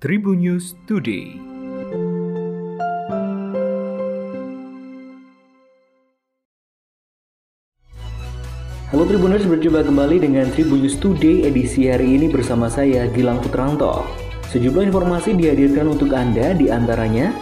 Tribunnews Today. Halo Tribuners, berjumpa kembali dengan Tribunnews Today edisi hari ini bersama saya Gilang Putranto. Sejumlah informasi dihadirkan untuk Anda, di antaranya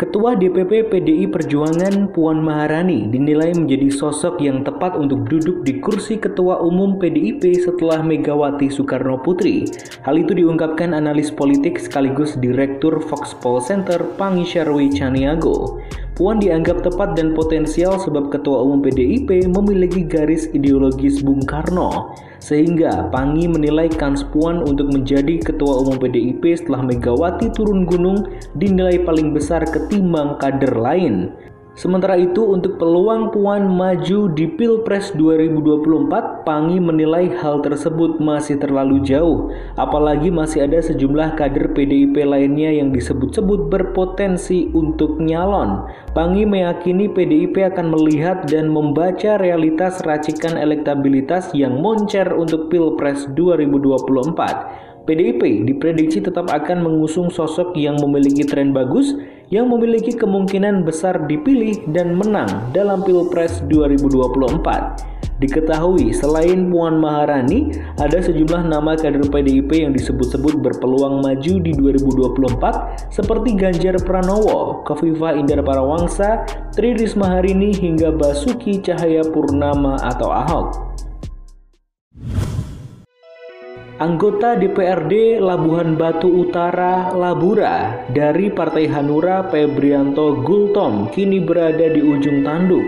Ketua DPP PDI Perjuangan Puan Maharani dinilai menjadi sosok yang tepat untuk duduk di kursi Ketua Umum PDIP setelah Megawati Soekarnoputri. Hal itu diungkapkan analis politik sekaligus Direktur Voxpol Center Pangi Sherwi Chaniago. Puan dianggap tepat dan potensial sebab Ketua Umum PDIP memiliki garis ideologis Bung Karno. Sehingga Pangi menilai kans Puan untuk menjadi Ketua Umum PDIP setelah Megawati turun gunung dinilai paling besar ketimbang kader lain. Sementara itu, untuk peluang Puan maju di Pilpres 2024, Pangi menilai hal tersebut masih terlalu jauh, apalagi masih ada sejumlah kader PDIP lainnya yang disebut-sebut berpotensi untuk nyalon. Pangi meyakini PDIP akan melihat dan membaca realitas racikan elektabilitas yang moncer untuk Pilpres 2024. PDIP diprediksi tetap akan mengusung sosok yang memiliki tren bagus, yang memiliki kemungkinan besar dipilih dan menang dalam Pilpres 2024. Diketahui, selain Puan Maharani, ada sejumlah nama kader PDIP yang disebut-sebut berpeluang maju di 2024, seperti Ganjar Pranowo, Keviva Indar Parawangsa, Tri Rismaharini, hingga Basuki Cahaya Purnama atau Ahok. Anggota DPRD Labuhan Batu Utara Labura dari Partai Hanura Febrianto Gultom kini berada di ujung tanduk.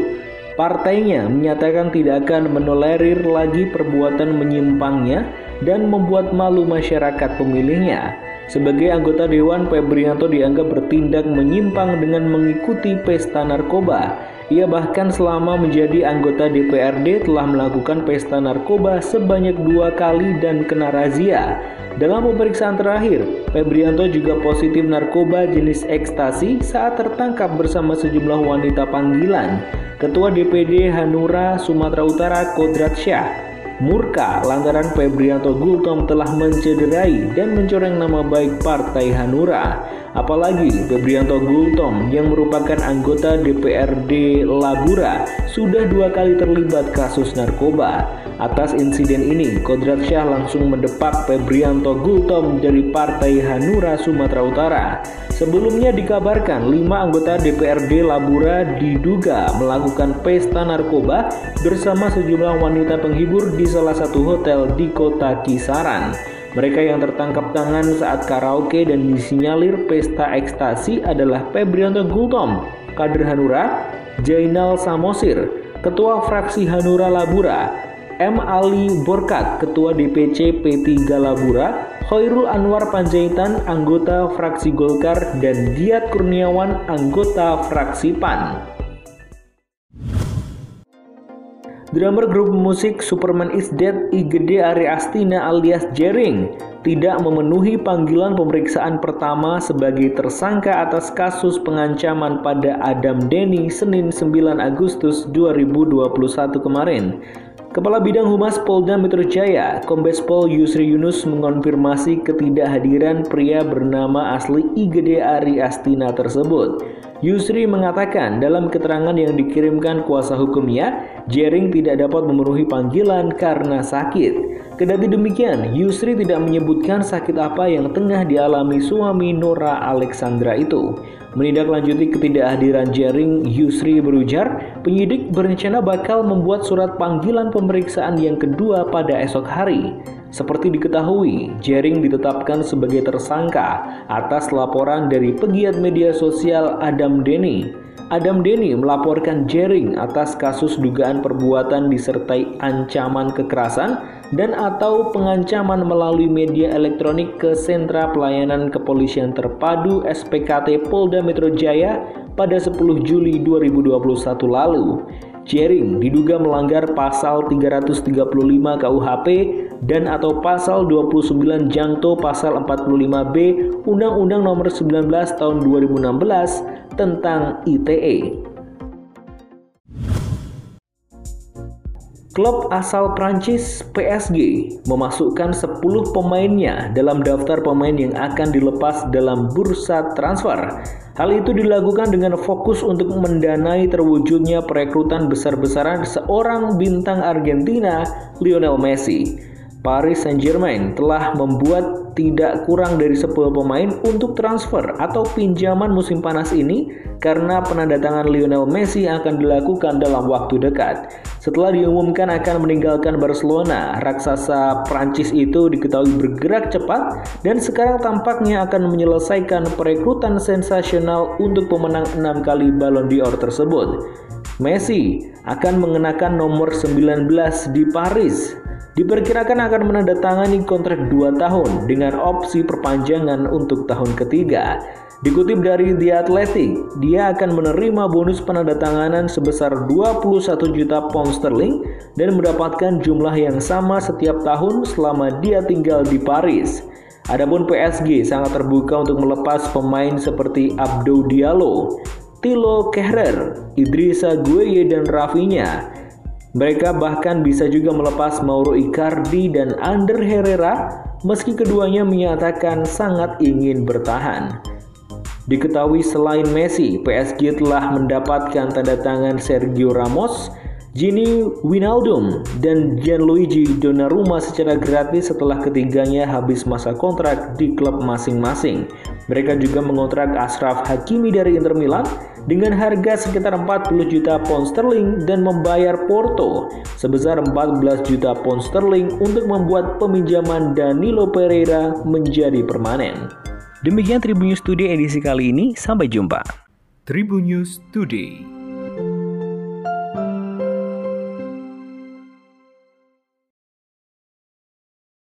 Partainya menyatakan tidak akan menolerir lagi perbuatan menyimpangnya dan membuat malu masyarakat pemilihnya. Sebagai anggota dewan, Febrianto dianggap bertindak menyimpang dengan mengikuti pesta narkoba. Ia bahkan selama menjadi anggota DPRD telah melakukan pesta narkoba sebanyak 2 kali dan kena razia. Dalam pemeriksaan terakhir, Febrianto juga positif narkoba jenis ekstasi saat tertangkap bersama sejumlah wanita panggilan. Ketua DPD Hanura Sumatera Utara Kodrat Syah murka lantaran Febrianto Gultom telah mencederai dan mencoreng nama baik Partai Hanura. Apalagi Febrianto Gultom yang merupakan anggota DPRD Labura sudah 2 kali terlibat kasus narkoba. Atas insiden ini, Kodrat Syah langsung mendepak Febrianto Gultom dari Partai Hanura Sumatera Utara. Sebelumnya dikabarkan 5 anggota DPRD Labura diduga melakukan pesta narkoba bersama sejumlah wanita penghibur di salah satu hotel di kota Kisaran. Mereka yang tertangkap tangan saat karaoke dan disinyalir pesta ekstasi adalah Febrianto Gultom, kader Hanura, Jainal Samosir, Ketua Fraksi Hanura Labura, M Ali Burkat, Ketua DPC P3 Labura, Hoirul Anwar Panjaitan, anggota Fraksi Golkar, dan Giat Kurniawan, anggota Fraksi PAN. Drummer grup musik Superman Is Dead, I Gede Ari Astina alias Jerinx, tidak memenuhi panggilan pemeriksaan pertama sebagai tersangka atas kasus pengancaman pada Adam Deny Senin 9 Agustus 2021 kemarin. Kepala Bidang Humas Polda Metro Jaya, Kombespol Yusri Yunus mengonfirmasi ketidakhadiran pria bernama asli I Gede Ari Astina tersebut. Yusri mengatakan dalam keterangan yang dikirimkan kuasa hukumnya, Jerinx tidak dapat memenuhi panggilan karena sakit. Kendati demikian, Yusri tidak menyebutkan sakit apa yang tengah dialami suami Nora Alexandra itu. Menindaklanjuti ketidakhadiran Jerinx, Yusri berujar, penyidik berencana bakal membuat surat panggilan pemeriksaan yang kedua pada esok hari. Seperti diketahui, Jerinx ditetapkan sebagai tersangka atas laporan dari pegiat media sosial Adam Deny. Adam Deny melaporkan Jerinx atas kasus dugaan perbuatan disertai ancaman kekerasan dan atau pengancaman melalui media elektronik ke Sentra Pelayanan Kepolisian Terpadu SPKT Polda Metro Jaya pada 10 Juli 2021 lalu. Jerinx diduga melanggar pasal 335 KUHP dan atau pasal 29 jangto pasal 45B Undang-Undang Nomor 19 Tahun 2016 tentang ITE. Klub asal Prancis PSG memasukkan 10 pemainnya dalam daftar pemain yang akan dilepas dalam bursa transfer. Hal itu dilakukan dengan fokus untuk mendanai terwujudnya perekrutan besar-besaran seorang bintang Argentina, Lionel Messi. Paris Saint-Germain telah membuat tidak kurang dari 10 pemain untuk transfer atau pinjaman musim panas ini karena penandatangan Lionel Messi akan dilakukan dalam waktu dekat. Setelah diumumkan akan meninggalkan Barcelona, raksasa Prancis itu diketahui bergerak cepat dan sekarang tampaknya akan menyelesaikan perekrutan sensasional untuk pemenang 6 kali Ballon d'Or tersebut. Messi akan mengenakan nomor 19 di Paris. Diperkirakan akan menandatangani kontrak 2 tahun dengan opsi perpanjangan untuk tahun ketiga. Dikutip dari The Athletic, dia akan menerima bonus penandatanganan sebesar 21 juta pound sterling dan mendapatkan jumlah yang sama setiap tahun selama dia tinggal di Paris. Adapun PSG sangat terbuka untuk melepas pemain seperti Abdou Diallo, Tilo Kehrer, Idrissa Gueye, dan Rafinha. Mereka bahkan bisa juga melepas Mauro Icardi dan Ander Herrera meski keduanya menyatakan sangat ingin bertahan. Diketahui selain Messi, PSG telah mendapatkan tanda tangan Sergio Ramos, Gini Wijnaldum, dan Gianluigi Donnarumma secara gratis setelah ketiganya habis masa kontrak di klub masing-masing. Mereka juga mengontrak Ashraf Hakimi dari Inter Milan dengan harga sekitar 40 juta pound sterling dan membayar Porto sebesar 14 juta pound sterling untuk membuat peminjaman Danilo Pereira menjadi permanen. Demikian Tribunnews Today edisi kali ini, sampai jumpa. Tribunnews Today.